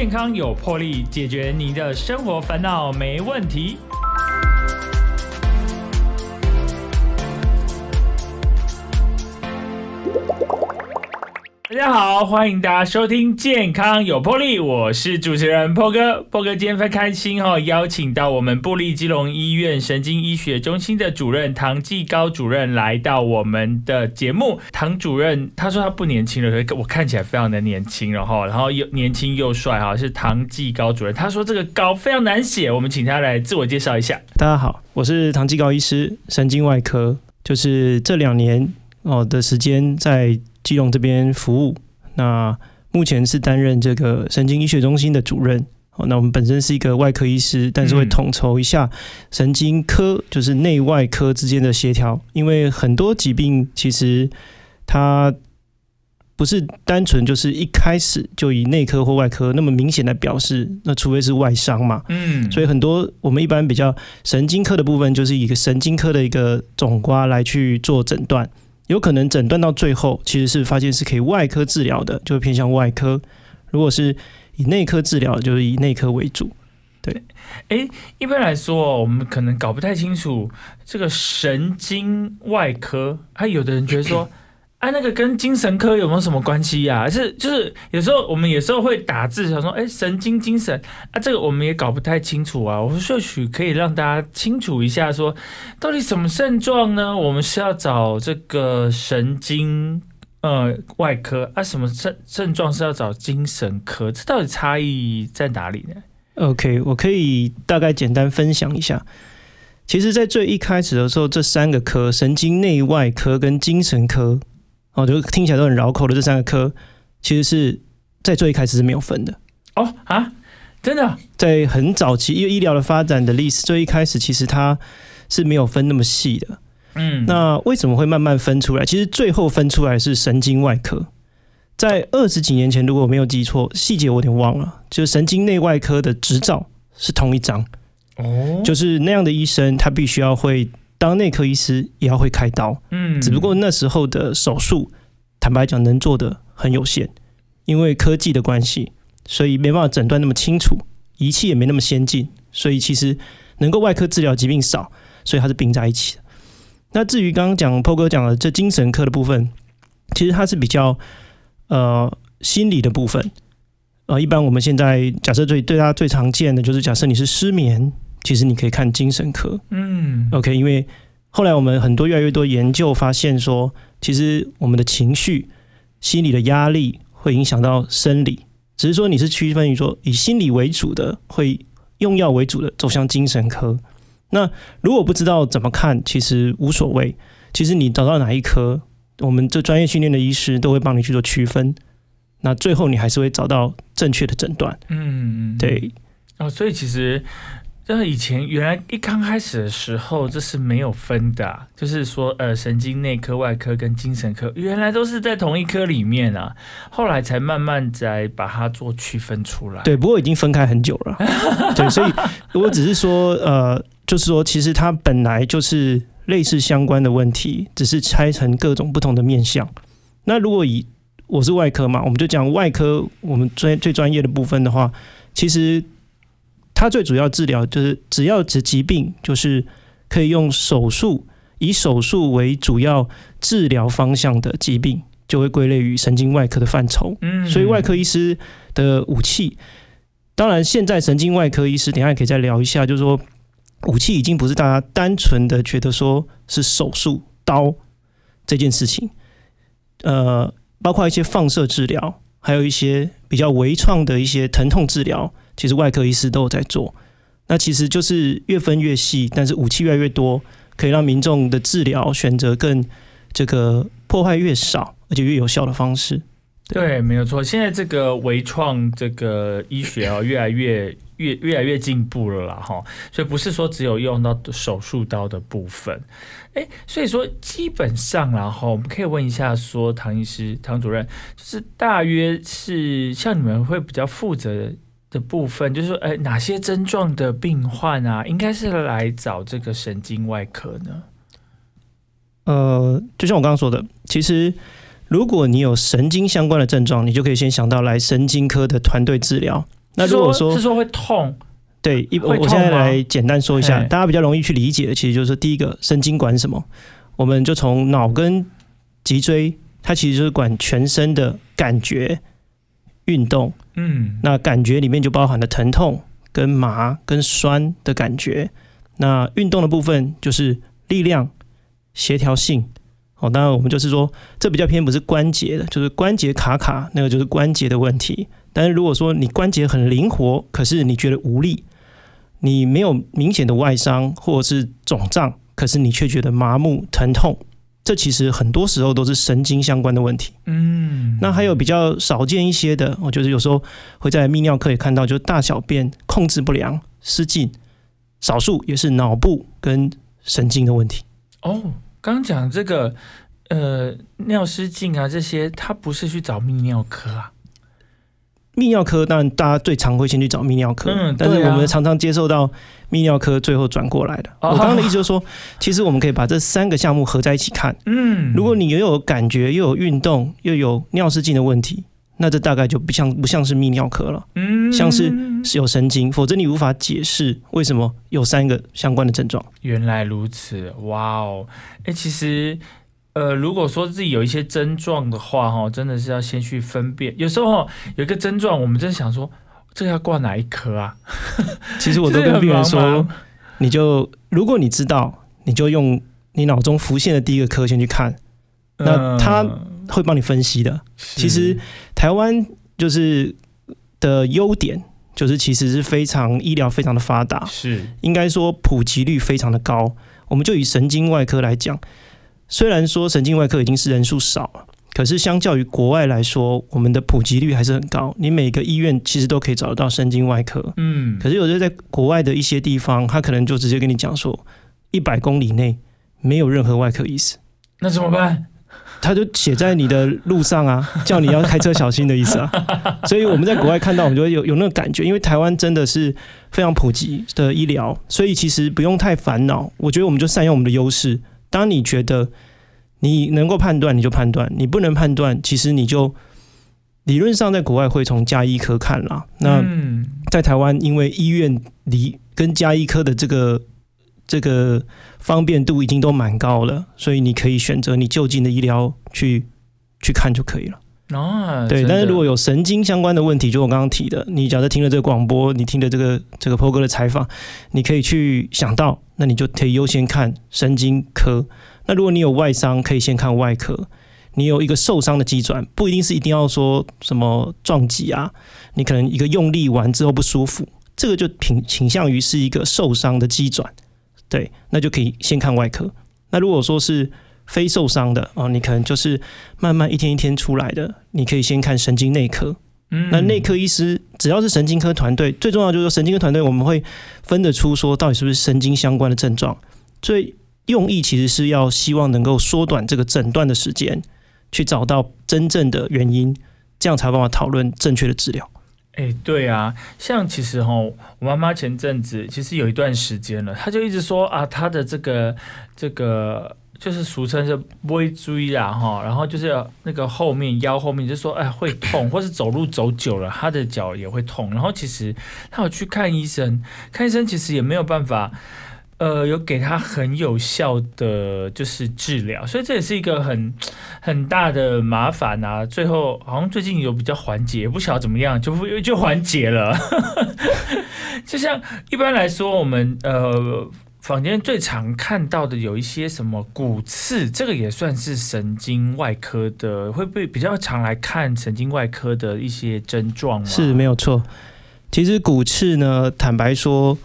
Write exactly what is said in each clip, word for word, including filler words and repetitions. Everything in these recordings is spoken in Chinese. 健康有魄力，解决您的生活烦恼没问题。大家好，欢迎大家收听健康有魄力，我是主持人 POGER。 POGER 今天非常开心、哦、邀请到我们部立基隆医院神经医学中心的主任唐继高主任来到我们的节目。唐主任他说他不年轻了，我看起来非常的年轻，然后然后又年轻又帅、哦、是唐继高主任。他说这个高非常难写，我们请他来自我介绍一下。大家好，我是唐继高医师，神经外科，就是这两年、哦、的时间在基隆这边服务，那目前是担任这个神经医学中心的主任。那我们本身是一个外科医师，但是会统筹一下神经科，就是内外科之间的协调。因为很多疾病其实它不是单纯就是一开始就以内科或外科那么明显的表示，那除非是外伤嘛。嗯，所以很多我们一般比较神经科的部分，就是一个神经科的一个总括来去做诊断。有可能诊断到最后其实是发现是可以外科治疗的，就会偏向外科；如果是以内科治疗，就是以内科为主。对，欸，一般来说我们可能搞不太清楚这个神经外科，还有的人觉得说啊，那个跟精神科有没有什么关系啊？是就是有时候我们有时候会打字想说，哎、欸，神经精神啊，这个我们也搞不太清楚啊。我说或许可以让大家清楚一下说，说到底什么症状呢？我们是要找这个神经呃外科啊，什么症症状是要找精神科？这到底差异在哪里呢 ？OK， 我可以大概简单分享一下。其实，在最一开始的时候，这三个科——神经内外科跟精神科。哦，就听起来都很绕口的这三个科，其实是在最一开始是没有分的。哦啊，真的，在很早期，因为医疗的发展的历史，最一开始其实它是没有分那么细的。嗯，那为什么会慢慢分出来？其实最后分出来是神经外科。在二十几年前，如果我没有记错，细节我有点忘了，就是神经内外科的执照是同一张。哦，就是那样的医生，他必须要会。当内科医师也要会开刀，嗯，只不过那时候的手术，坦白讲能做的很有限，因为科技的关系，所以没办法诊断那么清楚，仪器也没那么先进，所以其实能够外科治疗疾病少，所以它是并在一起的。那至于刚刚讲 Paul 哥讲的这精神科的部分，其实它是比较呃心理的部分，呃，一般我们现在假设最对它最常见的就是假设你是失眠。其实你可以看精神科，嗯 ，OK， 因为后来我们很多越来越多研究发现说，其实我们的情绪、心理的压力会影响到生理，只是说你是区分于说以心理为主的，会用药为主的走向精神科。那如果不知道怎么看，其实无所谓，其实你找到哪一科，我们这专业训练的医师都会帮你去做区分，那最后你还是会找到正确的诊断。嗯，对，哦，所以其实。那以前原来一刚开始的时候，这是没有分的、啊，就是说，呃，神经内科、外科跟精神科原来都是在同一科里面啊，后来才慢慢才把它做区分出来。对，不过已经分开很久了。对，所以我只是说，呃，就是说，其实它本来就是类似相关的问题，只是拆成各种不同的面向。那如果以我是外科嘛，我们就讲外科，我们最最专业的部分的话，其实。它最主要治疗就是只要是疾病，就是可以用手术，以手术为主要治疗方向的疾病，就会归类于神经外科的范畴。嗯，所以外科医师的武器，当然现在神经外科医师，等一下可以再聊一下，就是说武器已经不是大家单纯的觉得说是手术刀这件事情，呃，包括一些放射治疗，还有一些比较微创的一些疼痛治疗。其实外科医师都有在做，那其实就是越分越细，但是武器越来越多，可以让民众的治疗选择更这个破坏越少，而且越有效的方式。对，对没有错。现在这个微创这个医学啊，越来越越越来越进步了啦哈，所以不是说只有用到手术刀的部分。哎，所以说基本上啦哈，我们可以问一下说唐医师、唐主任，就是大约是像你们会比较负责。的部分就是说，哎，哪些症状的病患啊，应该是来找这个神经外科呢？呃，就像我刚刚说的，其实如果你有神经相关的症状，你就可以先想到来神经科的团队治疗。那如果说是说会痛，对，一我现在来简单说一下，大家比较容易去理解的，其实就是第一个神经管什么，我们就从脑跟脊椎，它其实就是管全身的感觉、运动。嗯，那感觉里面就包含了疼痛、跟麻、跟酸的感觉。那运动的部分就是力量、协调性。哦，当然我们就是说，这比较偏不是关节的，就是关节卡卡，那个就是关节的问题。但是如果说你关节很灵活，可是你觉得无力，你没有明显的外伤或者是肿胀，可是你却觉得麻木、疼痛，这其实很多时候都是神经相关的问题。嗯，那还有比较少见一些的，我就是有时候会在泌尿科也看到，就是大小便控制不良、失禁，少数也是脑部跟神经的问题。哦，刚刚讲这个呃尿失禁啊这些，他不是去找泌尿科啊？泌尿科当然大家最常会先去找泌尿科，嗯啊、但是我们常常接受到泌尿科最后转过来的。哦、我刚刚的意思就是说，其实我们可以把这三个项目合在一起看。嗯，如果你又有感觉，又有运动，又有尿失禁的问题，那这大概就不像不像是泌尿科了，嗯，像是有神经，否则你无法解释为什么有三个相关的症状。原来如此，哇哦，欸、其实。呃，如果说自己有一些症状的话，哈，真的是要先去分辨。有时候有一个症状，我们真的想说，这要挂哪一科啊？其实我都跟病人说，你就如果你知道，你就用你脑中浮现的第一个科先去看，嗯、那他会帮你分析的。其实台湾就是的优点，就是其实是非常医疗非常的发达，是应该说普及率非常的高。我们就以神经外科来讲。虽然说神经外科已经是人数少了，可是相较于国外来说，我们的普及率还是很高。你每个医院其实都可以找得到神经外科，嗯，可是有时候在国外的一些地方，他可能就直接跟你讲说，一百公里内没有任何外科医师，那怎么办？他就写在你的路上啊，叫你要开车小心的意思啊。所以我们在国外看到，我们就会有有那个感觉，因为台湾真的是非常普及的医疗，所以其实不用太烦恼。我觉得我们就善用我们的优势。当你觉得你能够判断，你就判断；你不能判断，其实你就理论上在国外会从家医科看啦。那在台湾，因为医院离跟家医科的这个这个方便度已经都蛮高了，所以你可以选择你就近的医疗去去看就可以了。哦，对。但是如果有神经相关的问题，就我刚刚提的，你假设听了这个广播，你听了这个这个 P O G E R 的采访，你可以去想到。那你就可以优先看神经科。那如果你有外伤，可以先看外科。你有一个受伤的肌转，不一定是一定要说什么撞击啊，你可能一个用力完之后不舒服，这个就倾向于是一个受伤的肌转，对，那就可以先看外科。那如果说是非受伤的、哦、你可能就是慢慢一天一天出来的，你可以先看神经内科。那内科医师只要是神经科团队，最重要就是说神经科团队我们会分得出说到底是不是神经相关的症状，所以用意其实是要希望能够缩短这个诊断的时间，去找到真正的原因，这样才有办法讨论正确的治疗。欸、对啊，像其实齁，我妈妈前阵子其实有一段时间了，她就一直说啊，她的这个这个。就是俗称是尾椎啦哈，然后就是那个后面腰后面就说哎会痛，或是走路走久了他的脚也会痛，然后其实他有去看医生，看医生其实也没有办法，呃，有给他很有效的就是治疗，所以这也是一个很很大的麻烦啊。最后好像最近有比较缓解，不晓得怎么样就就缓解了。就像一般来说我们呃。坊间最常看到的有一些什么骨刺，这个也算是神经外科的，会不会比较常来看神经外科的一些症状吗？是，没有错。其实骨刺呢，坦白说，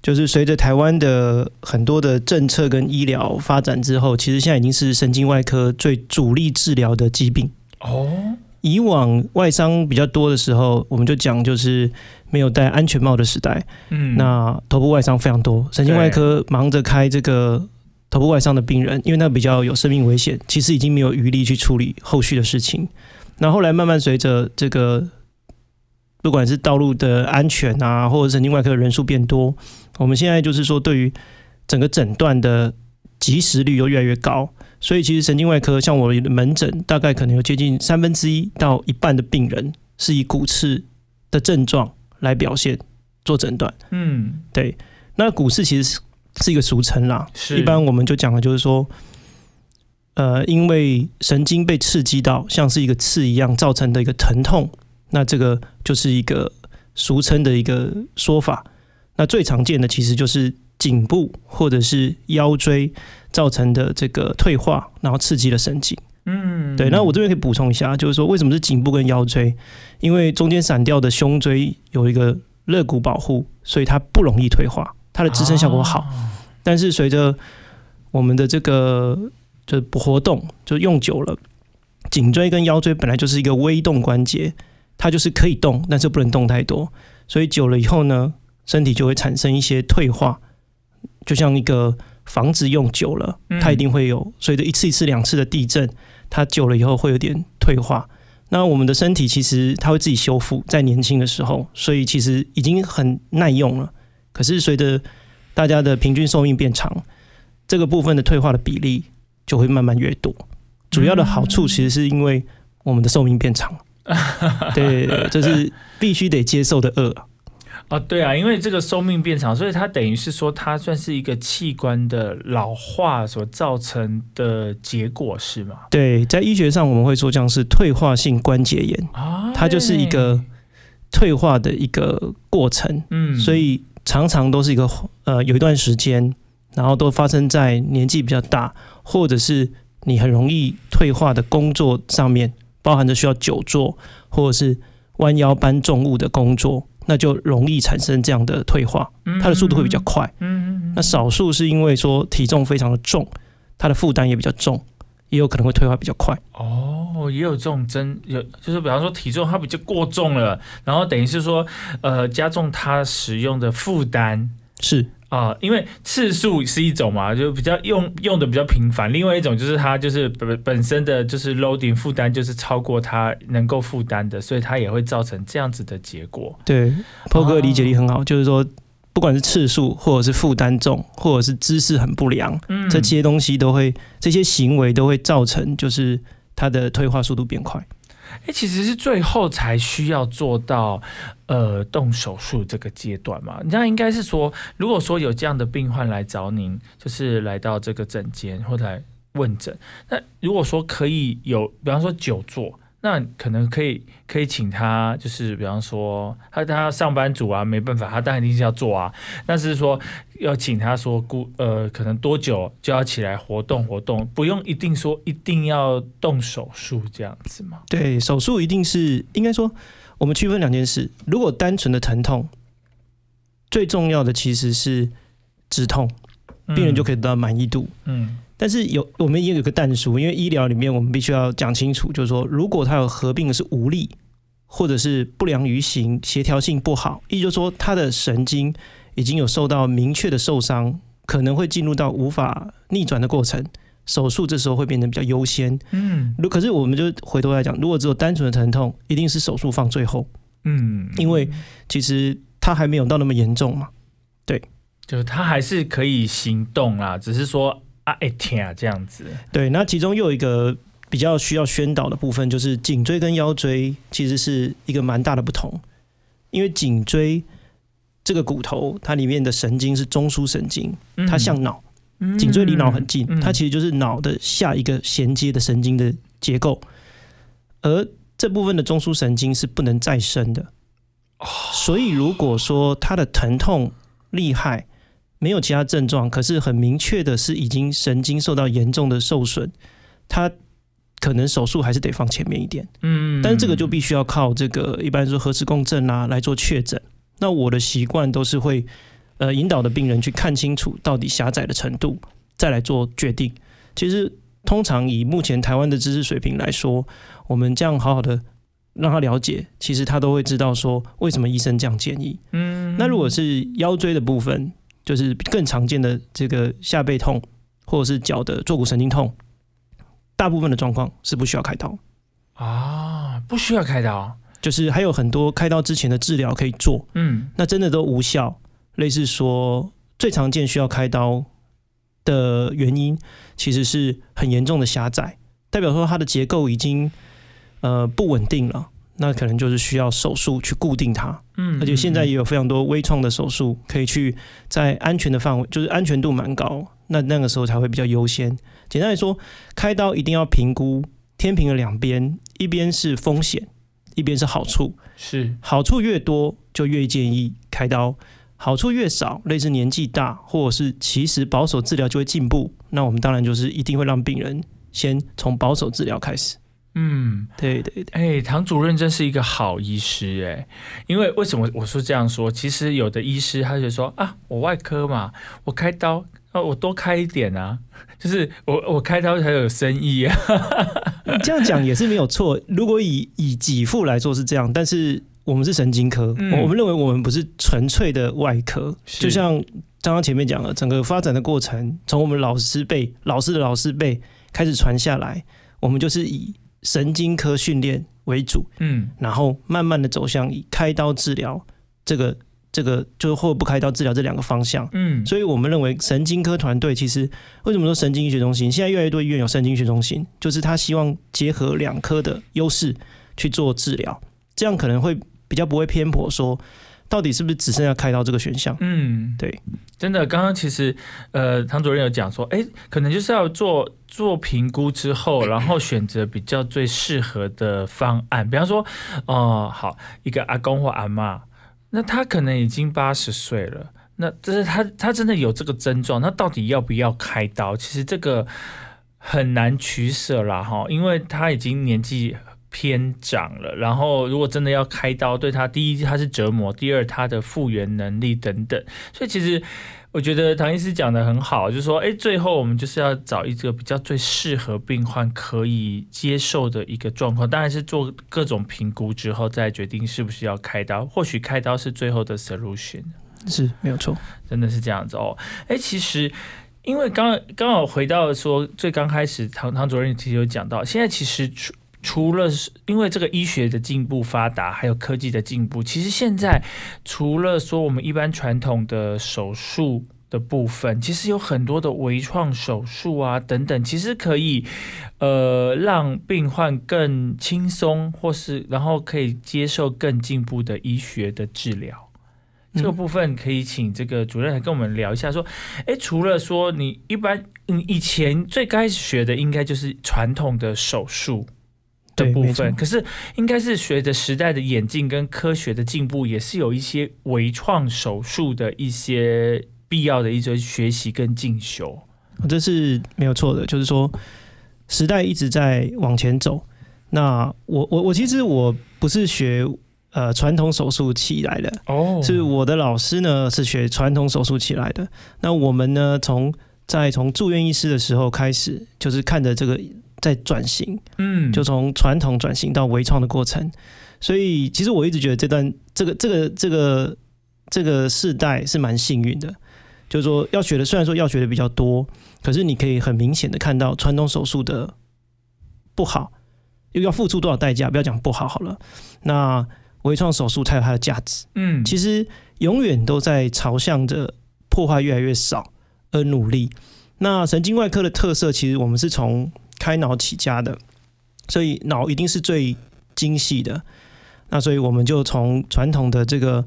就是随着台湾的很多的政策跟医疗发展之后，其实现在已经是神经外科最主力治疗的疾病。哦。以往外伤比较多的时候，我们就讲就是没有戴安全帽的时代，嗯，那头部外伤非常多，神经外科忙着开这个头部外伤的病人，因为那比较有生命危险，其实已经没有余力去处理后续的事情。那后来慢慢随着这个不管是道路的安全啊，或者神经外科的人数变多，我们现在就是说对于整个诊断的及时率又越来越高，所以其实神经外科像我的门诊，大概可能有接近三分之一到一半的病人是以骨刺的症状来表现做诊断。嗯，对。那股市其实是一个俗称啦，一般我们就讲的就是说，呃，因为神经被刺激到，像是一个刺一样造成的一个疼痛，那这个就是一个俗称的一个说法。那最常见的其实就是颈部或者是腰椎造成的这个退化，然后刺激了神经。嗯，对。那我这边可以补充一下，就是说为什么是颈部跟腰椎？因为中间散掉的胸椎有一个肋骨保护，所以它不容易退化，它的支撑效果好。啊、但是随着我们的这个就是活动，就用久了，颈椎跟腰椎本来就是一个微动关节，它就是可以动，但是不能动太多。所以久了以后呢，身体就会产生一些退化，就像一个房子用久了，它一定会有，随着一次一次两次的地震，它久了以后会有点退化。那我们的身体其实它会自己修复，在年轻的时候，所以其实已经很耐用了。可是随着大家的平均寿命变长，这个部分的退化的比例就会慢慢越多。主要的好处其实是因为我们的寿命变长，对，这、就是必须得接受的恶。哦，对啊，因为这个寿命变长，所以它等于是说，它算是一个器官的老化所造成的结果，是吗？对，在医学上我们会说，像是退化性关节炎，哎、它就是一个退化的一个过程。嗯，所以常常都是一个呃，有一段时间，然后都发生在年纪比较大，或者是你很容易退化的工作上面，包含着需要久坐或者是弯腰搬重物的工作。那就容易产生这样的退化，它的速度会比较快。嗯嗯嗯、那少数是因为说体重非常的重，它的负担也比较重，也有可能会退化比较快。哦，也有这种真有，就是比方说体重它比较过重了，然后等于是说，呃，加重它使用的负担是啊、呃，因为次数是一种嘛，就比较用用的比较频繁；，另外一种就是它就是本身的就是 loading 负担就是超过它能够负担的，所以它也会造成这样子的结果。对 ，Paul 哥理解力很好，哦、就是说不管是次数，或者是负担重，或者是姿势很不良，嗯、这些东西都会，这些行为都会造成就是它的退化速度变快。欸、其实是最后才需要做到，呃，动手术这个阶段嘛。那应该是说，如果说有这样的病患来找您，就是来到这个诊间或者来问诊，那如果说可以有，比方说久坐，那可能可以可以请他，就是比方说他他上班族啊，没办法，他当然一定是要做啊。但是说要请他说，呃，可能多久就要起来活动活动，不用一定说一定要动手术这样子嘛。对，手术一定是应该说，我们区分两件事。如果单纯的疼痛，最重要的其实是止痛，病人就可以得到满意度。嗯。嗯，但是有我们也有个但书，因为医疗里面我们必须要讲清楚，就是说，如果他有合并的是无力，或者是不良于行、协调性不好，意思就是说他的神经已经有受到明确的受伤，可能会进入到无法逆转的过程。手术这时候会变得比较优先。嗯，可是我们就回头来讲，如果只有单纯的疼痛，一定是手术放最后。嗯，因为其实他还没有到那么严重嘛。对，就他还是可以行动啦，只是说。啊，哎天这样子。对，那其中又有一个比较需要宣导的部分，就是颈椎跟腰椎其实是一个蛮大的不同，因为颈椎这个骨头，它里面的神经是中枢神经，它像脑，嗯、颈椎离脑很近，嗯、它其实就是脑的下一个衔接的神经的结构，而这部分的中枢神经是不能再生的，所以如果说它的疼痛厉害。没有其他症状，可是很明确的是已经神经受到严重的受损，他可能手术还是得放前面一点。嗯，但是这个就必须要靠这个一般说核磁共振啦、啊、来做确诊。那我的习惯都是会呃引导的病人去看清楚到底狭窄的程度，再来做决定。其实通常以目前台湾的知识水平来说，我们这样好好的让他了解，其实他都会知道说为什么医生这样建议。嗯，那如果是腰椎的部分。就是更常见的这个下背痛，或者是脚的坐骨神经痛，大部分的状况是不需要开刀啊，不需要开刀，就是还有很多开刀之前的治疗可以做，嗯，那真的都无效。类似说最常见需要开刀的原因，其实是很严重的狭窄，代表说它的结构已经呃不稳定了，那可能就是需要手术去固定它。嗯，而且现在也有非常多微创的手术可以去在安全的范围，就是安全度蛮高，那那个时候才会比较优先。简单来说，开刀一定要评估天平的两边，一边是风险，一边是好处。是，好处越多就越建议开刀，好处越少，类似年纪大或者是其实保守治疗就会进步，那我们当然就是一定会让病人先从保守治疗开始。嗯，对对对，哎，唐主任真是一个好医师哎，因为为什么我说这样说？其实有的医师他就说啊，我外科嘛，我开刀，啊、我多开一点啊，就是我我开刀才有生意啊。你这样讲也是没有错，如果以以给付来说是这样，但是我们是神经科，嗯、我们认为我们不是纯粹的外科，就像刚刚前面讲了，整个发展的过程，从我们老师辈、老师的老师辈开始传下来，我们就是以神经科训练为主，嗯，然后慢慢的走向以开刀治疗这个这个就或不开刀治疗这两个方向，嗯，所以我们认为神经科团队其实为什么说神经医学中心现在越来越多医院有神经医学中心，就是他希望结合两科的优势去做治疗，这样可能会比较不会偏颇说到底是不是只剩下开刀这个选项？嗯，对，真的，刚刚其实，呃，唐主任有讲说，哎，可能就是要做做评估之后，然后选择比较最适合的方案。比方说，哦、呃，好，一个阿公或阿嬷，那他可能已经八十岁了，那这是他他真的有这个症状，那到底要不要开刀？其实这个很难取舍啦，哈，因为他已经年纪偏长了，然后如果真的要开刀，对他第一他是折磨，第二他的复原能力等等，所以其实我觉得唐医师讲的很好，就是说，哎，最后我们就是要找一个比较最适合病患可以接受的一个状况，当然是做各种评估之后再决定是不是要开刀，或许开刀是最后的 solution， 是没有错，真的是这样子哦。哎，其实。因为刚刚好回到说最刚开始唐唐主任其实有讲到，现在其实。除了因为这个医学的进步发达，还有科技的进步，其实现在除了说我们一般传统的手术的部分，其实有很多的微创手术啊等等，其实可以呃让病患更轻松，或是然后可以接受更进步的医学的治疗。这个部分可以请这个主任来跟我们聊一下，说，哎，除了说你一般你以前最开始学的应该就是传统的手术。的部分，可是应该是随着时代的演进跟科学的进步，也是有一些微创手术的一些必要的一些学习跟进修，这是没有错的。就是说，时代一直在往前走。那我我我其实我不是学呃传统手术起来的，哦，是我的老师呢是学传统手术起来的。那我们呢从在从住院医师的时候开始，就是看着这个。在转型，嗯，就从传统转型到微创的过程，所以其实我一直觉得这段这个这个这个这个世代是蛮幸运的，就是说要学的虽然说要学的比较多，可是你可以很明显的看到传统手术的不好，又要付出多少代价，不要讲不好好了，那微创手术才有它的价值，嗯，其实永远都在朝向着破坏越来越少而努力。那神经外科的特色，其实我们是从开脑起家的，所以脑一定是最精细的。那所以我们就从传统的这个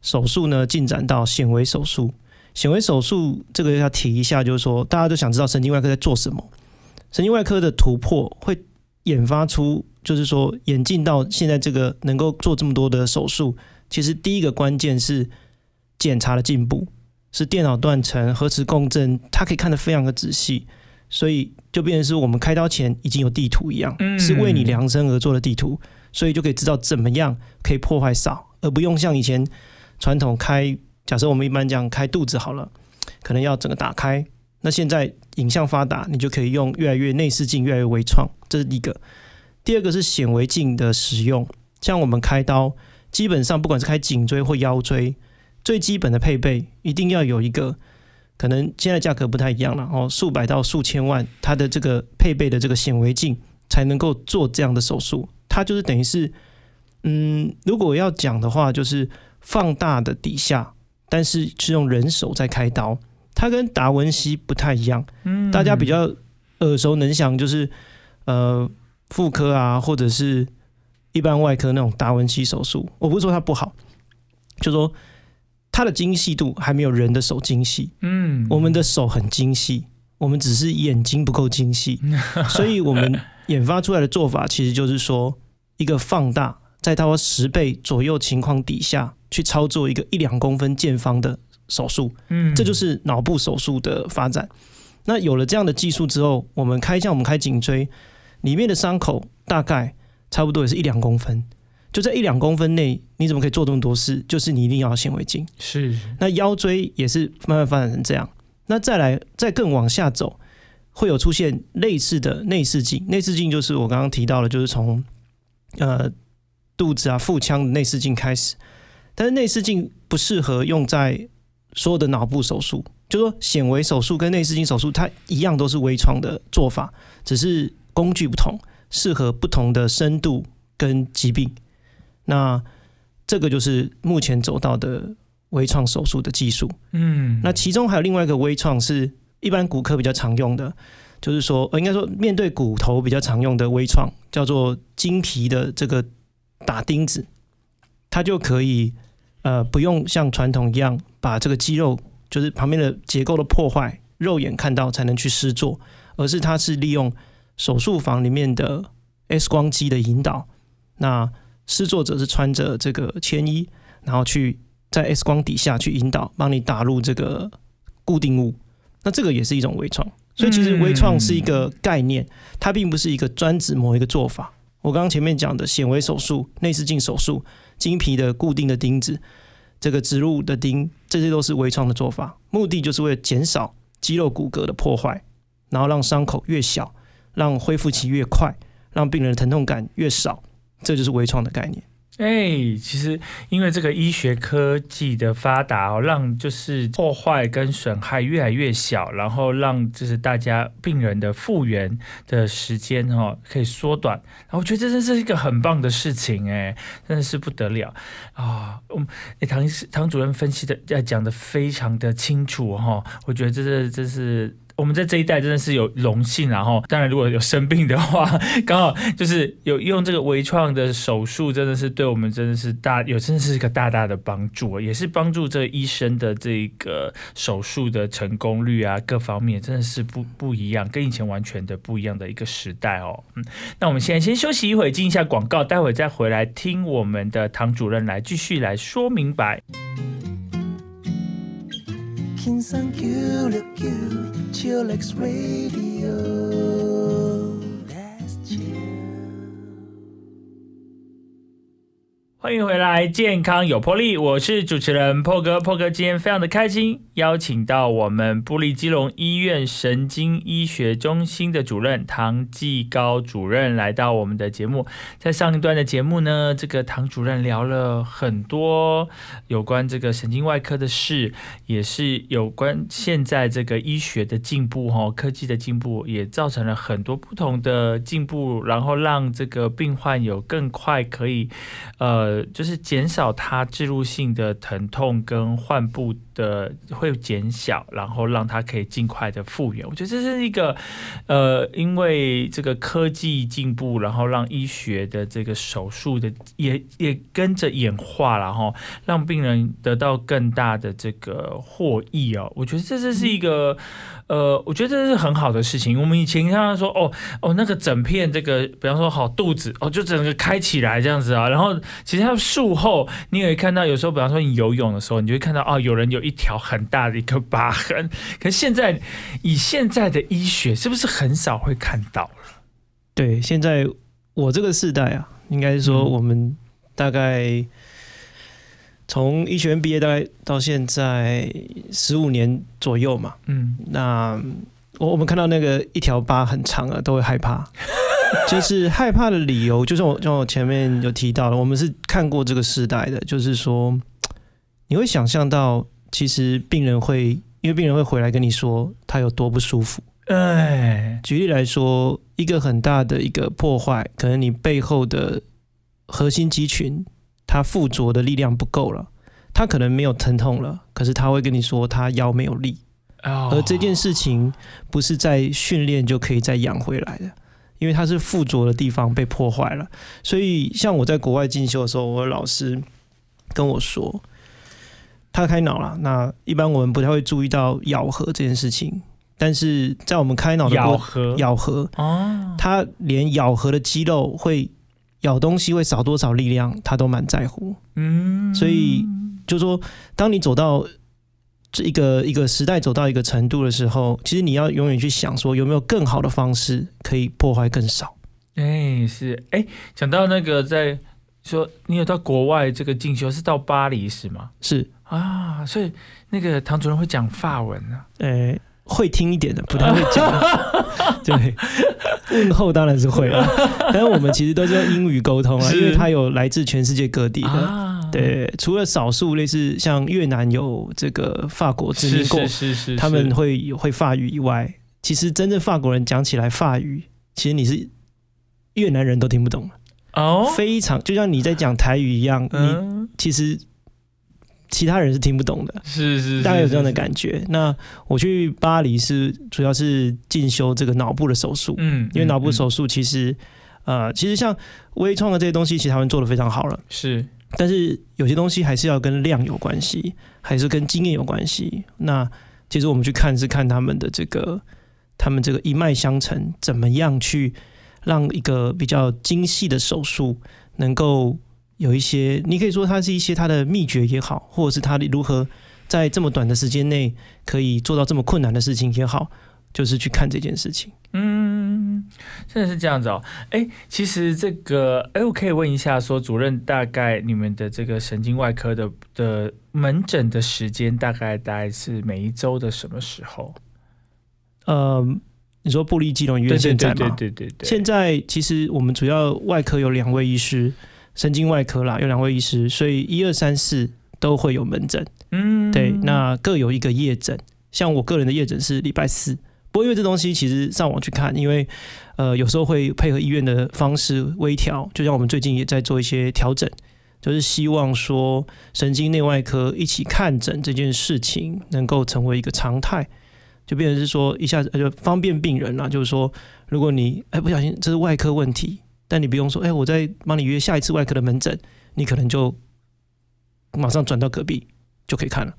手术呢，进展到显微手术。显微手术这个要提一下，就是说大家都想知道神经外科在做什么。神经外科的突破会研发出，就是说演进到现在这个能够做这么多的手术，其实第一个关键是检查的进步，是电脑断层、核磁共振，它可以看得非常的仔细。所以就变成是我们开刀前已经有地图一样，嗯、是为你量身而做的地图，所以就可以知道怎么样可以破坏少，而不用像以前传统开，假设我们一般讲开肚子好了，可能要整个打开。那现在影像发达，你就可以用越来越内视镜，越来越微创，这是一个。第二个是显微镜的使用，像我们开刀，基本上不管是开颈椎或腰椎，最基本的配备一定要有一个。可能现在价格不太一样了哦，数百到数千万，它的这个配备的这个显微镜才能够做这样的手术。它就是等于是，嗯，如果要讲的话，就是放大的底下，但是是用人手在开刀。它跟达文西不太一样，嗯，大家比较耳熟能详，就是呃，妇科啊，或者是一般外科那种达文西手术，我不是说它不好，就说它的精细度还没有人的手精细。嗯，我们的手很精细，我们只是眼睛不够精细，所以我们研发出来的做法其实就是说一个放大，在它十倍左右情况底下去操作一个一两公分见方的手术。嗯，这就是脑部手术的发展。那有了这样的技术之后，我们开像我们开颈椎里面的伤口大概差不多也是一两公分，就在一两公分内你怎么可以做这么多事，就是你一定要显微镜。是，那腰椎也是慢慢发展成这样。那再来再更往下走，会有出现类似的内视镜。内视镜就是我刚刚提到的，就是从呃肚子啊腹腔的内视镜开始。但是内视镜不适合用在所有的脑部手术，就说显微手术跟内视镜手术它一样都是微创的做法，只是工具不同，适合不同的深度跟疾病。那这个就是目前走到的微创手术的技术。嗯，那其中还有另外一个微创是一般骨科比较常用的，就是说应该说面对骨头比较常用的微创，叫做经皮的这个打钉子，它就可以呃不用像传统一样把这个肌肉就是旁边的结构的破坏肉眼看到才能去施作，而是它是利用手术房里面的 X 光机的引导，那施作者是穿着这个铅衣，然后去在 X 光底下去引导，帮你打入这个固定物。那这个也是一种微创，所以其实微创是一个概念，它并不是一个专指某一个做法。我刚刚前面讲的显微手术、内视镜手术、经皮的固定的钉子、这个植入的钉，这些都是微创的做法，目的就是为了减少肌肉骨骼的破坏，然后让伤口越小，让恢复期越快，让病人的疼痛感越少，这就是微创的概念。哎、欸，其实因为这个医学科技的发达、哦，让就是破坏跟损害越来越小，然后让就是大家病人的复原的时间、哦、可以缩短，然后我觉得这真是一个很棒的事情，哎，真的是不得了啊！我、哦欸、唐唐主任分析的讲的非常的清楚、哦、我觉得这是这是。我们在这一代真的是有荣幸，然后当然如果有生病的话，刚好就是有用这个微创的手术，真的是对我们真的是大有真的是一个大大的帮助，也是帮助这个医生的这个手术的成功率啊，各方面真的是不不一样，跟以前完全的不一样的一个时代哦。嗯，那我们现在先休息一会，进一下广告，待会再回来听我们的唐主任来继续来说明白。轻松九六九 Chillax Radio， Let's chill。 欢迎回来，健康有魄力，我是主持人 POGER。 POGER 今天非常的开心，邀请到我们部立基隆医院神经医学中心的主任唐继高主任来到我们的节目。在上一段的节目呢，这个唐主任聊了很多有关这个神经外科的事，也是有关现在这个医学的进步、哦、科技的进步也造成了很多不同的进步，然后让这个病患有更快可以呃，就是减少他置入性的疼痛跟患部的会减小，然后让它可以尽快的复原。我觉得这是一个呃，因为这个科技进步，然后让医学的这个手术的也也跟着演化，然后让病人得到更大的这个获益哦。我觉得这是一个呃，我觉得这是很好的事情。我们以前常常说哦哦，那个整片这个，比方说好肚子哦，就整个开起来这样子啊。然后其实它术后你也会看到，有时候比方说你游泳的时候，你就会看到啊、哦，有人有一条很大的一个疤痕，可是现在以现在的医学，是不是很少会看到了？对，现在我这个世代啊，应该说我们大概从医学院毕业大概到现在十五年左右嘛。嗯，那我们看到那个一条疤很长啊，都会害怕。就是害怕的理由，就像我就我前面有提到了，我们是看过这个世代的，就是说你会想象到。其实病人会，因为病人会回来跟你说他有多不舒服。哎，举例来说，一个很大的一个破坏，可能你背后的核心肌群它附着的力量不够了，它可能没有疼痛了，可是他会跟你说他腰没有力。哦，而这件事情不是在训练就可以再养回来的，因为它是附着的地方被破坏了。所以像我在国外进修的时候，我的老师跟我说，他开脑了，那一般我们不太会注意到咬合这件事情，但是在我们开脑的咬合，咬合哦，他连咬合的肌肉会咬东西会少多少力量，他都蛮在乎。嗯，所以就说，当你走到一个一个时代走到一个程度的时候，其实你要永远去想说有没有更好的方式可以破坏更少。哎、欸，是哎，讲、欸、到那个在说你有到国外这个进修是到巴黎是吗？是啊，所以那个唐主任会讲法文啊？哎、欸，会听一点的，不太会讲。对，问候当然是会了、啊，但是我们其实都是用英语沟通啊，因为它有来自全世界各地的。啊对，除了少数类似像越南有这个法国殖民过，他们会会法语以外，其实真正法国人讲起来法语，其实你是越南人都听不懂哦，非常就像你在讲台语一样，嗯、你其实其他人是听不懂的，是 是, 是, 是，大概有这样的感觉。那我去巴黎是主要是进修这个脑部的手术，嗯，因为脑部手术其实、嗯、呃，其实像微创的这些东西，其实他们做得非常好了，是。但是有些东西还是要跟量有关系，还是跟经验有关系。那其实我们去看是看他们的这个，他们这个一脉相承，怎么样去让一个比较精细的手术能够有一些，你可以说它是一些它的秘诀也好，或者是它如何在这么短的时间内可以做到这么困难的事情也好，就是去看这件事情。嗯，真的是这样子哦。哎，其实这个，哎，我可以问一下，说主任大概你们的这个神经外科的的门诊的时间大概大概是每一周的什么时候？呃，你说部立基隆医院现在吗？对对对 对, 对, 对, 对。现在其实我们主要外科有两位医师，神经外科啦有两位医师，所以一二三四都会有门诊。嗯，对，那各有一个夜诊，像我个人的夜诊是礼拜四。不过因为这东西其实上网去看，因为呃有时候会配合医院的方式微调，就像我们最近也在做一些调整，就是希望说神经内外科一起看诊这件事情能够成为一个常态，就变成是说一下子就方便病人啦，就是说如果你哎不小心这是外科问题，但你不用说哎我再帮你约下一次外科的门诊，你可能就马上转到隔壁就可以看了。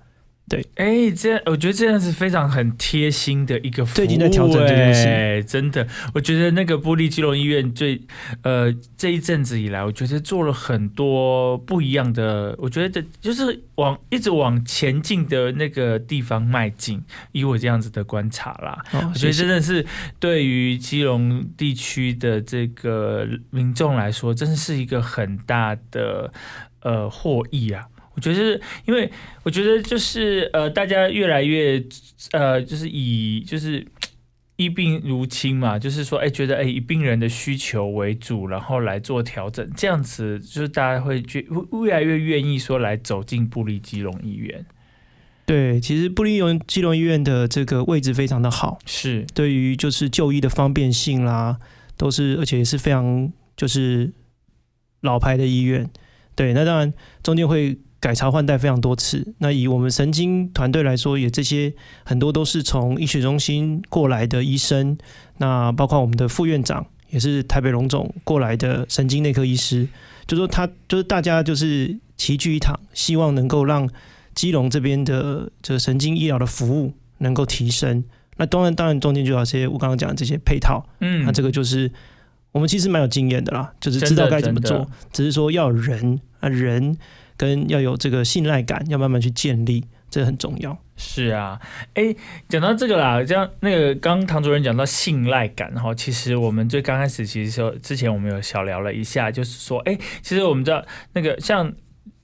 对，哎，这样我觉得这样是非常很贴心的一个服务。最近在调整这件事，真的，我觉得那个部立基隆医院最呃这一阵子以来，我觉得做了很多不一样的，我觉得就是往一直往前进的那个地方迈进。以我这样子的观察啦，哦、我觉得真的是对于基隆地区的这个民众来说，真的是一个很大的呃获益啊。我觉得是因为我觉得就是呃，大家越来越呃，就是以就是医病如亲嘛，就是说哎，觉得哎以病人的需求为主，然后来做调整，这样子就是大家会觉越来越愿意说来走进部立基隆医院。对，其实部立基隆医院的这个位置非常的好，是对于就是就医的方便性啦，都是而且也是非常就是老牌的医院。对，那当然中间会改朝换代非常多次，那以我们神经团队来说，也这些很多都是从医学中心过来的医生，那包括我们的副院长也是台北荣总过来的神经内科医师，就说他就是大家就是齐聚一堂，希望能够让基隆这边的这个神经医疗的服务能够提升。那当然，当然中间就有些我刚刚讲的这些配套，嗯，那这个就是我们其实蛮有经验的啦，就是知道该怎么做，只是说要有人啊人。跟要有这个信赖感，要慢慢去建立，这很重要。是啊，哎，讲到这个啦，这样那个刚唐主任讲到信赖感哈，其实我们最刚开始其实说之前我们有小聊了一下，就是说，哎，其实我们知道那个像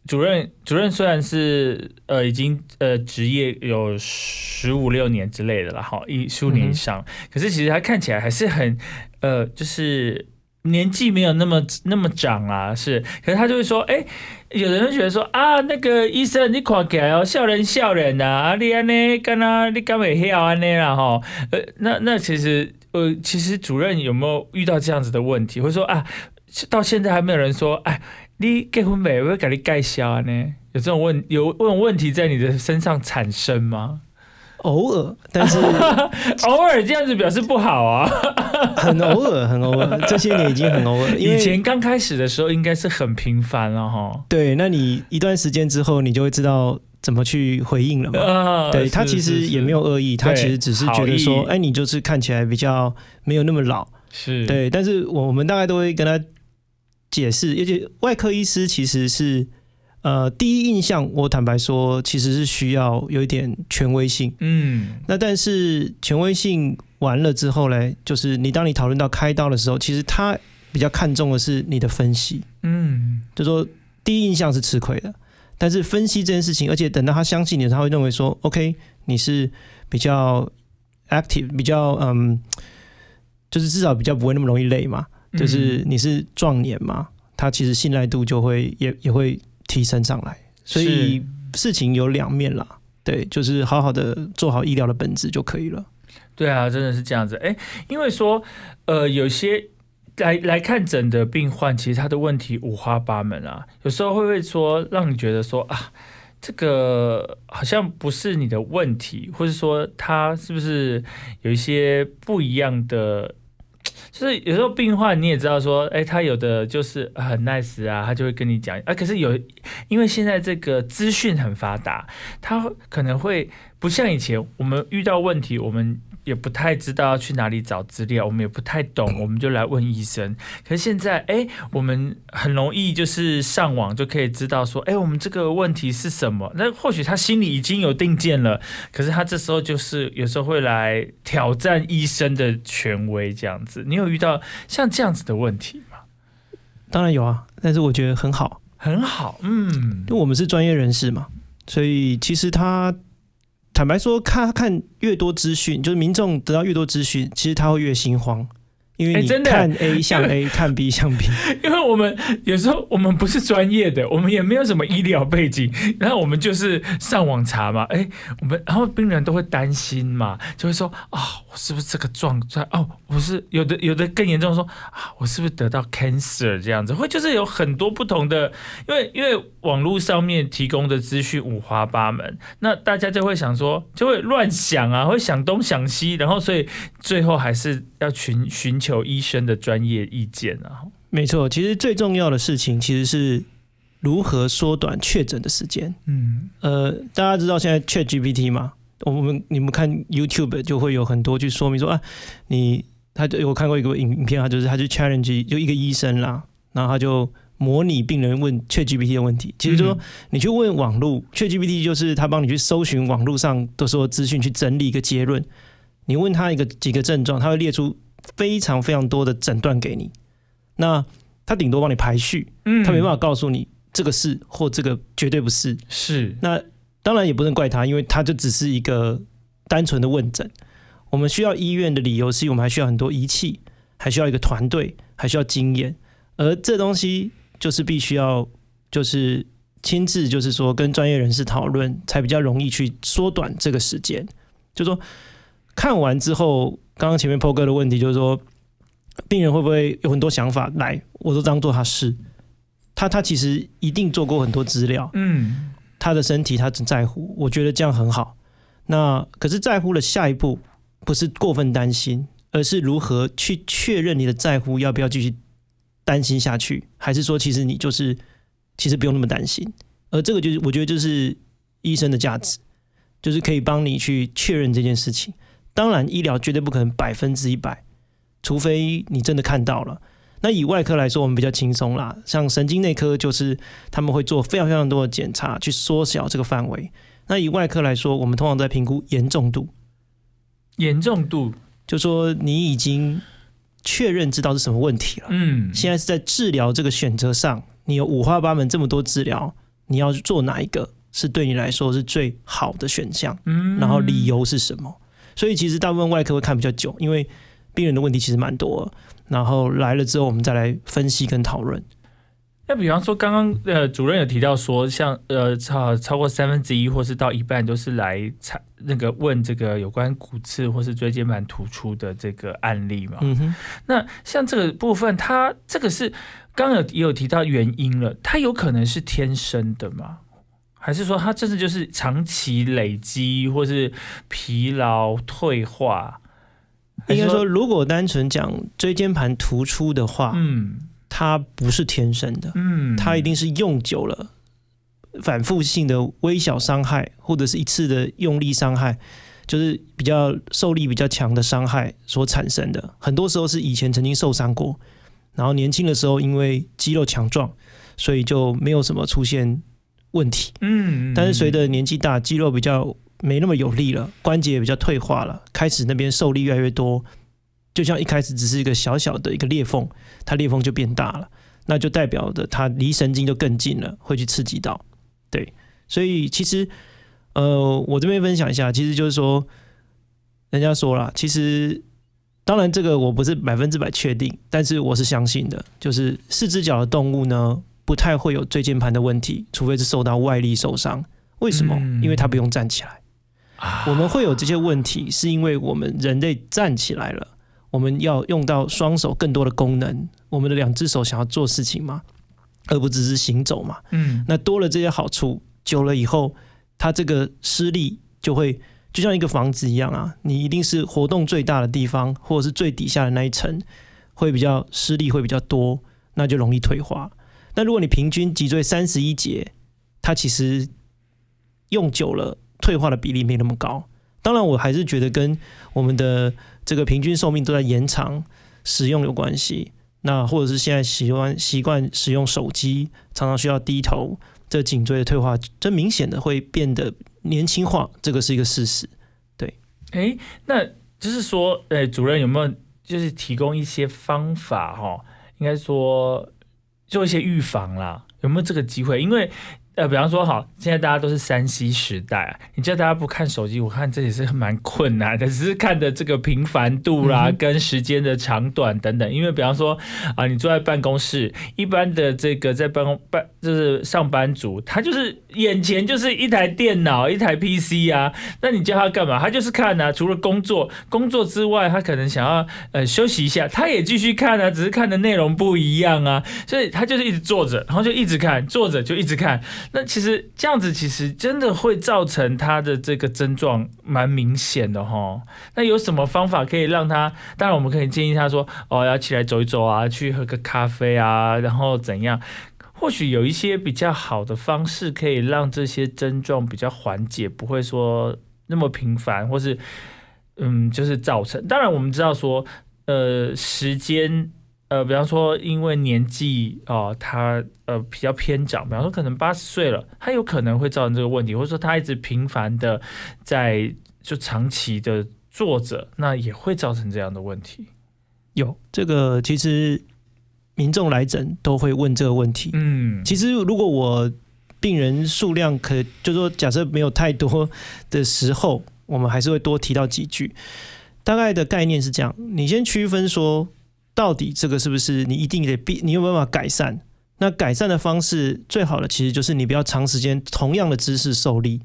主任，主任虽然是呃已经呃职业有十五六年之类的了哈，一十五年以上、嗯，可是其实他看起来还是很呃就是。年纪没有那么那么长啊，是，可是他就会说，哎、欸，有人会觉得说啊，那个医生你看起来哦，少年少年呐、啊，啊你安尼，干呐你干袂晓安尼啦吼，呃，那那其实呃，其实主任有没有遇到这样子的问题，或者说啊，到现在还没有人说，哎，你结婚没？我给你介绍安尼，有这种问有这种问题在你的身上产生吗？偶尔，但是偶尔这样子表示不好啊。很偶尔，很偶尔，这些年已经很偶尔。以前刚开始的时候应该是很频繁了哈。对，那你一段时间之后，你就会知道怎么去回应了嘛。呃、对，他其实也没有恶意，他其实只是觉得说，哎，你就是看起来比较没有那么老。是对，但是我们大概都会跟他解释，而且外科医师其实是。呃，第一印象，我坦白说，其实是需要有一点权威性。嗯，那但是权威性完了之后呢，就是你当你讨论到开刀的时候，其实他比较看重的是你的分析。嗯，就说第一印象是吃亏的，但是分析这件事情，而且等到他相信你，他会认为说 ，OK， 你是比较 active， 比较嗯，就是至少比较不会那么容易累嘛，就是你是壮年嘛，他其实信赖度就会也也会。提升上来，所以事情有两面啦。对，就是好好的做好医疗的本质就可以了。对啊，真的是这样子。哎，因为说，呃，有些来来看诊的病患，其实他的问题五花八门啊。有时候会不会说，让你觉得说啊，这个好像不是你的问题，或者说他是不是有一些不一样的？就是有时候病患你也知道说，哎、欸，他有的就是很 nice 啊，他就会跟你讲啊。可是有，因为现在这个资讯很发达，他可能会不像以前，我们遇到问题，我们也不太知道要去哪里找资料，我们也不太懂，我们就来问医生。可是现在，哎、欸，我们很容易就是上网就可以知道说，哎、欸，我们这个问题是什么？那或许他心里已经有定见了，可是他这时候就是有时候会来挑战医生的权威这样子。你有遇到像这样子的问题吗？当然有啊，但是我觉得很好，很好，嗯，因为我们是专业人士嘛，所以其实他坦白说，他看越多资讯，就是民众得到越多资讯，其实他会越心慌，因为你看 A 像 A，、欸、看 B 像 B。因为我们有时候我们不是专业的，我们也没有什么医疗背景，然后我们就是上网查嘛，哎、欸，我们然后病人都会担心嘛，就会说啊、哦，我是不是这个状态？哦，我是有的有的更严重说啊，我是不是得到 cancer 这样子？会就是有很多不同的，因为因为网络上面提供的资讯五花八门，那大家就会想说，就会乱想啊，会想东想西，然后所以最后还是要寻寻。求医生的专业意见啊，没错，其实最重要的事情其实是如何缩短确诊的时间。嗯，呃，大家知道现在 Chat G P T 嘛，我们你们看 YouTube 就会有很多去说明说啊，你他我看过一个影片，他就是他就 challenge 就一个医生啦，然后他就模拟病人问 Chat G P T 的问题。其实就说你去问网络、嗯、Chat G P T 就是他帮你去搜寻网络上的所有资讯去整理一个结论，你问他一个几个症状，他会列出。非常非常多的诊断给你，那他顶多帮你排序，他没办法告诉你这个是或这个绝对不是。是，那当然也不能怪他，因为他就只是一个单纯的问诊。我们需要医院的理由是，我们还需要很多仪器，还需要一个团队，还需要经验，而这东西就是必须要就是亲自就是说跟专业人士讨论，才比较容易去缩短这个时间。就说看完之后。刚刚前面 P O G E R 的问题就是说，病人会不会有很多想法来？我都当做他是他，他其实一定做过很多资料，嗯，他的身体他只在乎，我觉得这样很好。那可是在乎的下一步不是过分担心，而是如何去确认你的在乎要不要继续担心下去，还是说其实你就是其实不用那么担心。而这个就是我觉得就是医生的价值，就是可以帮你去确认这件事情。当然，医疗绝对不可能百分之一百，除非你真的看到了。那以外科来说，我们比较轻松啦，像神经内科就是他们会做非常非常多的检查，去缩小这个范围。那以外科来说，我们通常在评估严重度。严重度，就说你已经确认知道是什么问题了。嗯，现在是在治疗这个选择上，你有五花八门这么多治疗，你要做哪一个是对你来说是最好的选项？嗯，然后理由是什么？所以其实大部分外科会看比较久，因为病人的问题其实蛮多的，然后来了之后我们再来分析跟讨论。那比方说刚刚、呃、主任有提到说像、呃、超, 超过三分之一或是到一半都是来那个问这个有关骨刺或是椎间盘突出的这个案例嘛、嗯哼。那像这个部分它这个是刚刚 有, 也有提到原因了，它有可能是天生的吗？还是说它真的就是长期累积，或是疲劳退化？应该说，如果单纯讲椎间盘突出的话，嗯，它不是天生的，嗯，它一定是用久了，反复性的微小伤害，或者是一次的用力伤害，就是比较受力比较强的伤害所产生的。很多时候是以前曾经受伤过，然后年轻的时候因为肌肉强壮，所以就没有什么出现问题。嗯，但是随着年纪大，肌肉比较没那么有力了，关节也比较退化了，开始那边受力越来越多，就像一开始只是一个小小的一个裂缝，它裂缝就变大了，那就代表着它离神经就更近了，会去刺激到。对，所以其实，呃，我这边分享一下，其实就是说，人家说啦，其实当然这个我不是百分之百确定，但是我是相信的，就是四只脚的动物呢，不太会有椎间盘的问题，除非是受到外力受伤。为什么？嗯、因为它不用站起来。我们会有这些问题，是因为我们人类站起来了，我们要用到双手更多的功能，我们的两只手想要做事情嘛，而不只是行走嘛。嗯，那多了这些好处，久了以后，它这个施力就会就像一个房子一样啊，你一定是活动最大的地方，或者是最底下的那一层，会比较施力会比较多，那就容易退化。那如果你平均脊椎三十一节，它其实用久了，退化的比例没那么高。当然我还是觉得跟我们的这个平均寿命都在延长使用有关系，那或者是现在习惯习惯使用手机，常常需要低头，这颈椎的退化真明显的会变得年轻化，这个是一个事实。对，诶，那就是说、欸、主任有没有就是提供一些方法、哦、应该说做一些预防啦，有没有这个机会？因为呃，比方说，好，现在大家都是三 C 时代，你叫大家不看手机，我看这也是蛮困难的，只是看的这个频繁度啦，跟时间的长短等等。因为比方说啊、呃，你坐在办公室，一般的这个在办公办就是上班族，他就是眼前就是一台电脑、一台 P C 啊，那你叫他干嘛？他就是看啊，除了工作工作之外，他可能想要呃休息一下，他也继续看啊，只是看的内容不一样啊，所以他就是一直坐着，然后就一直看，坐着就一直看。那其实这样子，其实真的会造成他的这个症状蛮明显的齁。那有什么方法可以让他？当然，我们可以建议他说，哦，要起来走一走啊，去喝个咖啡啊，然后怎样？或许有一些比较好的方式，可以让这些症状比较缓解，不会说那么频繁，或是嗯，就是造成。当然，我们知道说，呃，时间。呃，比方说，因为年纪哦，他呃比较偏长，比方说可能八十岁了，他有可能会造成这个问题，或者说他一直频繁的在就长期的坐着，那也会造成这样的问题。有这个，其实民众来诊都会问这个问题。嗯，其实如果我病人数量可，就是说假设没有太多的时候，我们还是会多提到几句。大概的概念是这样，你先区分说。到底这个是不是你一定得必你有没有办法改善？那改善的方式最好的其实就是你不要长时间同样的姿势受力。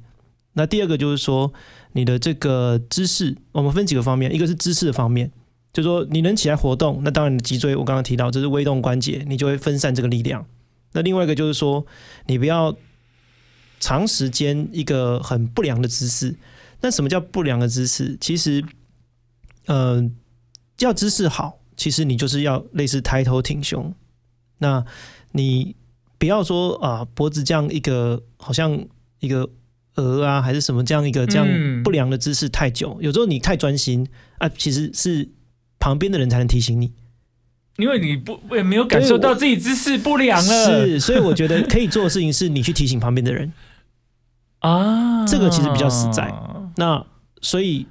那第二个就是说你的这个姿势，我们分几个方面，一个是姿势的方面，就是说你能起来活动，那当然你的脊椎我刚刚提到这是微动关节，你就会分散这个力量。那另外一个就是说你不要长时间一个很不良的姿势。那什么叫不良的姿势？其实，呃，要姿势好。其实你就是要类似抬头挺胸，那你不要说啊脖子这样一个好像一个鹅啊还是什么这样一个这样不良的姿势太久，嗯、有时候你太专心啊，其实是旁边的人才能提醒你，因为你不也没有感受到自己姿势不良了。是，所以我觉得可以做的事情是你去提醒旁边的人啊，这个其实比较实在。那所以。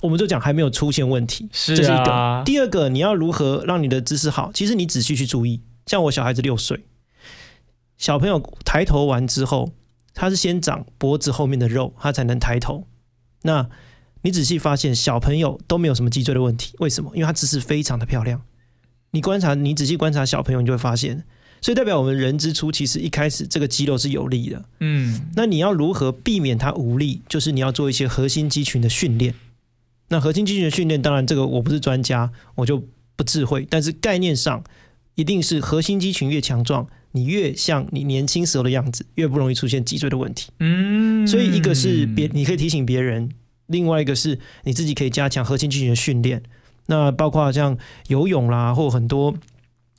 我们就讲还没有出现问题，是、啊、这是一个。第二个，你要如何让你的姿势好？其实你仔细去注意，像我小孩子六岁，小朋友抬头完之后，他是先长脖子后面的肉，他才能抬头。那你仔细发现，小朋友都没有什么脊椎的问题，为什么？因为他姿势非常的漂亮。你观察，你仔细观察小朋友，你就会发现，所以代表我们人之初，其实一开始这个肌肉是有力的。嗯，那你要如何避免它无力？就是你要做一些核心肌群的训练。那核心肌群的训练，当然这个我不是专家，我就不智慧，但是概念上一定是核心肌群越强壮，你越像你年轻时候的样子，越不容易出现脊椎的问题。嗯，所以一个是别你可以提醒别人，另外一个是你自己可以加强核心肌群的训练。那包括像游泳啦，或很多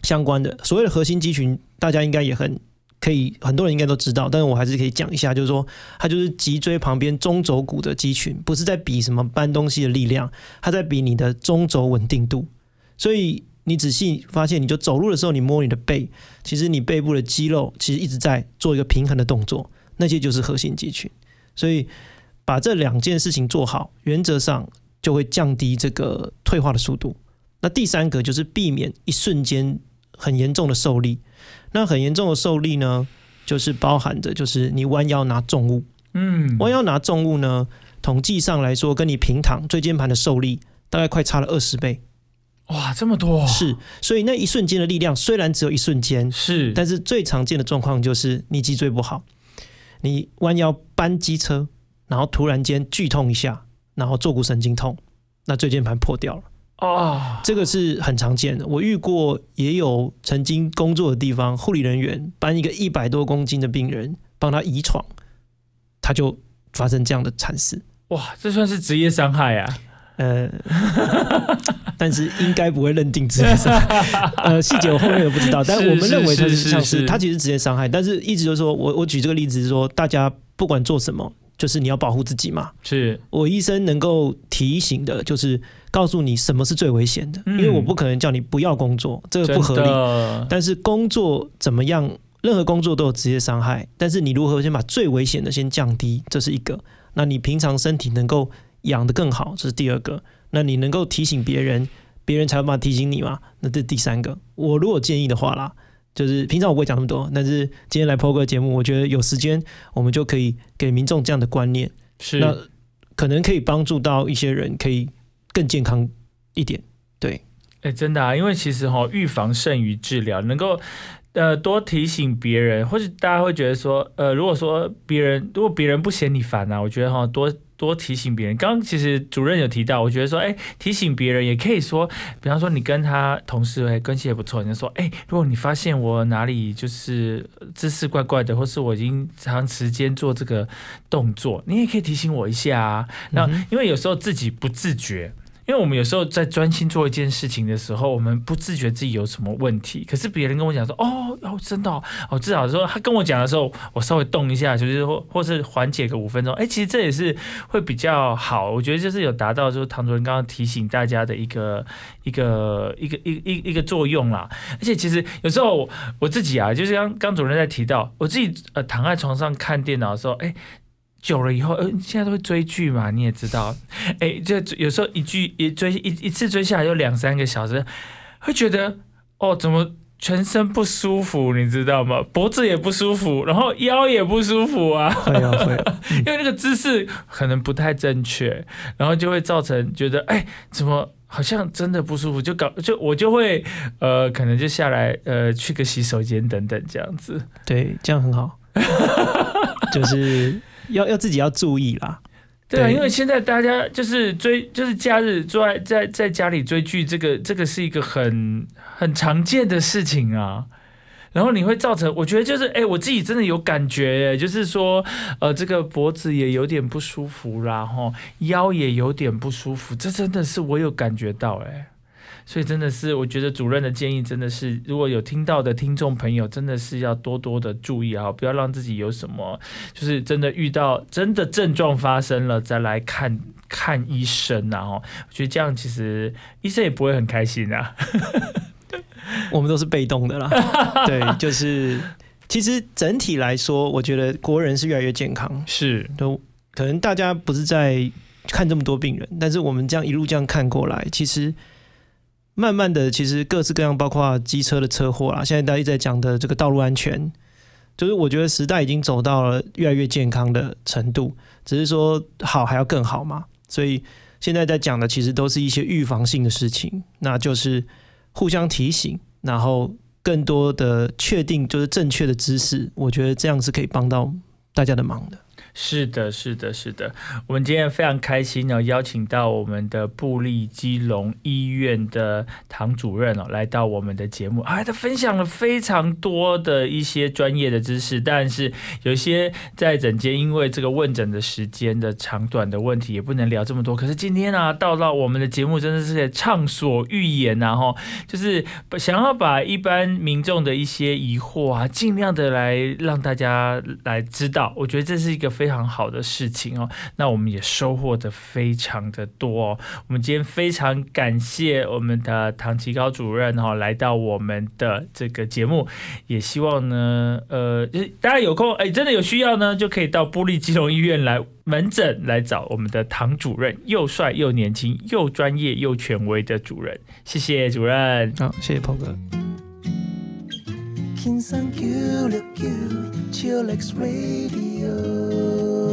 相关的所谓的核心肌群，大家应该也很可以，很多人应该都知道，但是我还是可以讲一下，就是说它就是脊椎旁边中轴骨的肌群，不是在比什么搬东西的力量，它在比你的中轴稳定度。所以你仔细发现，你就走路的时候，你摸你的背，其实你背部的肌肉其实一直在做一个平衡的动作，那些就是核心肌群。所以把这两件事情做好，原则上就会降低这个退化的速度。那第三个就是避免一瞬间很严重的受力。那很严重的受力呢，就是包含着就是你弯腰拿重物，嗯，弯腰拿重物呢，统计上来说，跟你平躺椎间盘的受力大概快差了二十倍。哇，这么多、啊！是，所以那一瞬间的力量虽然只有一瞬间，是，但是最常见的状况就是你脊椎不好，你弯腰搬机车，然后突然间剧痛一下，然后坐骨神经痛，那椎间盘破掉了。哦，这个是很常见的。我遇过也有曾经工作的地方，护理人员搬一个一百多公斤的病人，帮他移床，他就发生这样的惨事。哇，这算是职业伤害啊！呃，但是应该不会认定职业伤害，呃，细节我后面也不知道，但我们认为它是像是它其实职业伤害，但是一直就是说我我举这个例子是说，大家不管做什么，就是你要保护自己嘛。是我医生能够提醒的，就是告诉你什么是最危险的，嗯、因为我不可能叫你不要工作，这个不合理。但是工作怎么样，任何工作都有职业伤害，但是你如何先把最危险的先降低，这是一个。那你平常身体能够养得更好，这是第二个。那你能够提醒别人，别人才有办法提醒你嘛？那这是第三个。我如果建议的话啦，就是平常我不会讲那么多，但是今天来 POGER 节目，我觉得有时间我们就可以给民众这样的观念，是那可能可以帮助到一些人，可以更健康一点。对，哎、欸，真的啊，因为其实哈、哦，预防胜于治疗，能够。呃，多提醒别人，或是大家会觉得说，呃，如果说别人，如果别人不嫌你烦啊，我觉得哈，多多提醒别人。刚刚其实主任有提到，我觉得说，哎、欸，提醒别人也可以说，比方说你跟他同事哎、欸、关系也不错，你就说，哎、欸，如果你发现我哪里就是姿势怪怪的，或是我已经长时间做这个动作，你也可以提醒我一下啊。那、嗯、因为有时候自己不自觉。因为我们有时候在专心做一件事情的时候，我们不自觉自己有什么问题。可是别人跟我讲说，哦，哦真的哦，哦，至少说他跟我讲的时候，我稍微动一下，就是或或是缓解个五分钟。哎，其实这也是会比较好。我觉得就是有达到，就是唐主任刚刚提醒大家的一个一个一个一个 一, 个一个作用啦。而且其实有时候 我, 我自己啊，就是刚刚主任在提到，我自己呃躺在床上看电脑的时候，哎。久了以后，呃，现在都会追剧嘛，你也知道，哎，这有时候一剧一追一一次追下来就两三个小时，会觉得哦，怎么全身不舒服，你知道吗？脖子也不舒服，然后腰也不舒服啊，会啊会啊，因为那个姿势可能不太正确，然后就会造成觉得，哎，怎么？好像真的不舒服，就搞就我就会呃，可能就下来呃，去个洗手间等等这样子。对，这样很好，就是要要自己要注意啦。对啊，因为现在大家就是追，就是假日坐在在在家里追剧，这个这个是一个很很常见的事情啊。然后你会造成，我觉得就是，哎，我自己真的有感觉，就是说，呃，这个脖子也有点不舒服啦，吼，腰也有点不舒服，这真的是我有感觉到，哎，所以真的是，我觉得主任的建议真的是，如果有听到的听众朋友，真的是要多多的注意啊，不要让自己有什么，就是真的遇到真的症状发生了再来看。看医生啊，吼，我觉得这样其实医生也不会很开心啊。我们都是被动的啦，对，就是其实整体来说，我觉得国人是越来越健康，是，都可能大家不是在看这么多病人，但是我们这样一路这样看过来，其实慢慢的，其实各式各样，包括机车的车祸啦，现在大家一直在讲的这个道路安全，就是我觉得时代已经走到了越来越健康的程度，只是说好还要更好嘛，所以现在在讲的其实都是一些预防性的事情，那就是。互相提醒，然后更多的确定就是正确的知识，我觉得这样是可以帮到大家的忙的。是的是的是的，我们今天非常开心、哦、邀请到我们的部立基隆医院的唐主任、哦、来到我们的节目、啊、他分享了非常多的一些专业的知识，但是有些在诊间因为这个问诊的时间的长短的问题也不能聊这么多，可是今天啊到到我们的节目真的是畅所欲言啊，就是想要把一般民众的一些疑惑啊尽量的来让大家来知道，我觉得这是一个非常好的事情哦。那我们也收获的非常的多哦。我们今天非常感谢我们的唐奇高主任哦来到我们的这个节目，也希望呢，呃，大家有空哎真的有需要呢，就可以到部立基隆医院来门诊来找我们的唐主任，又帅又年轻又专业又权威的主任。谢谢主任，好、哦，谢谢Paul哥。King San Q L Q Chillax Radio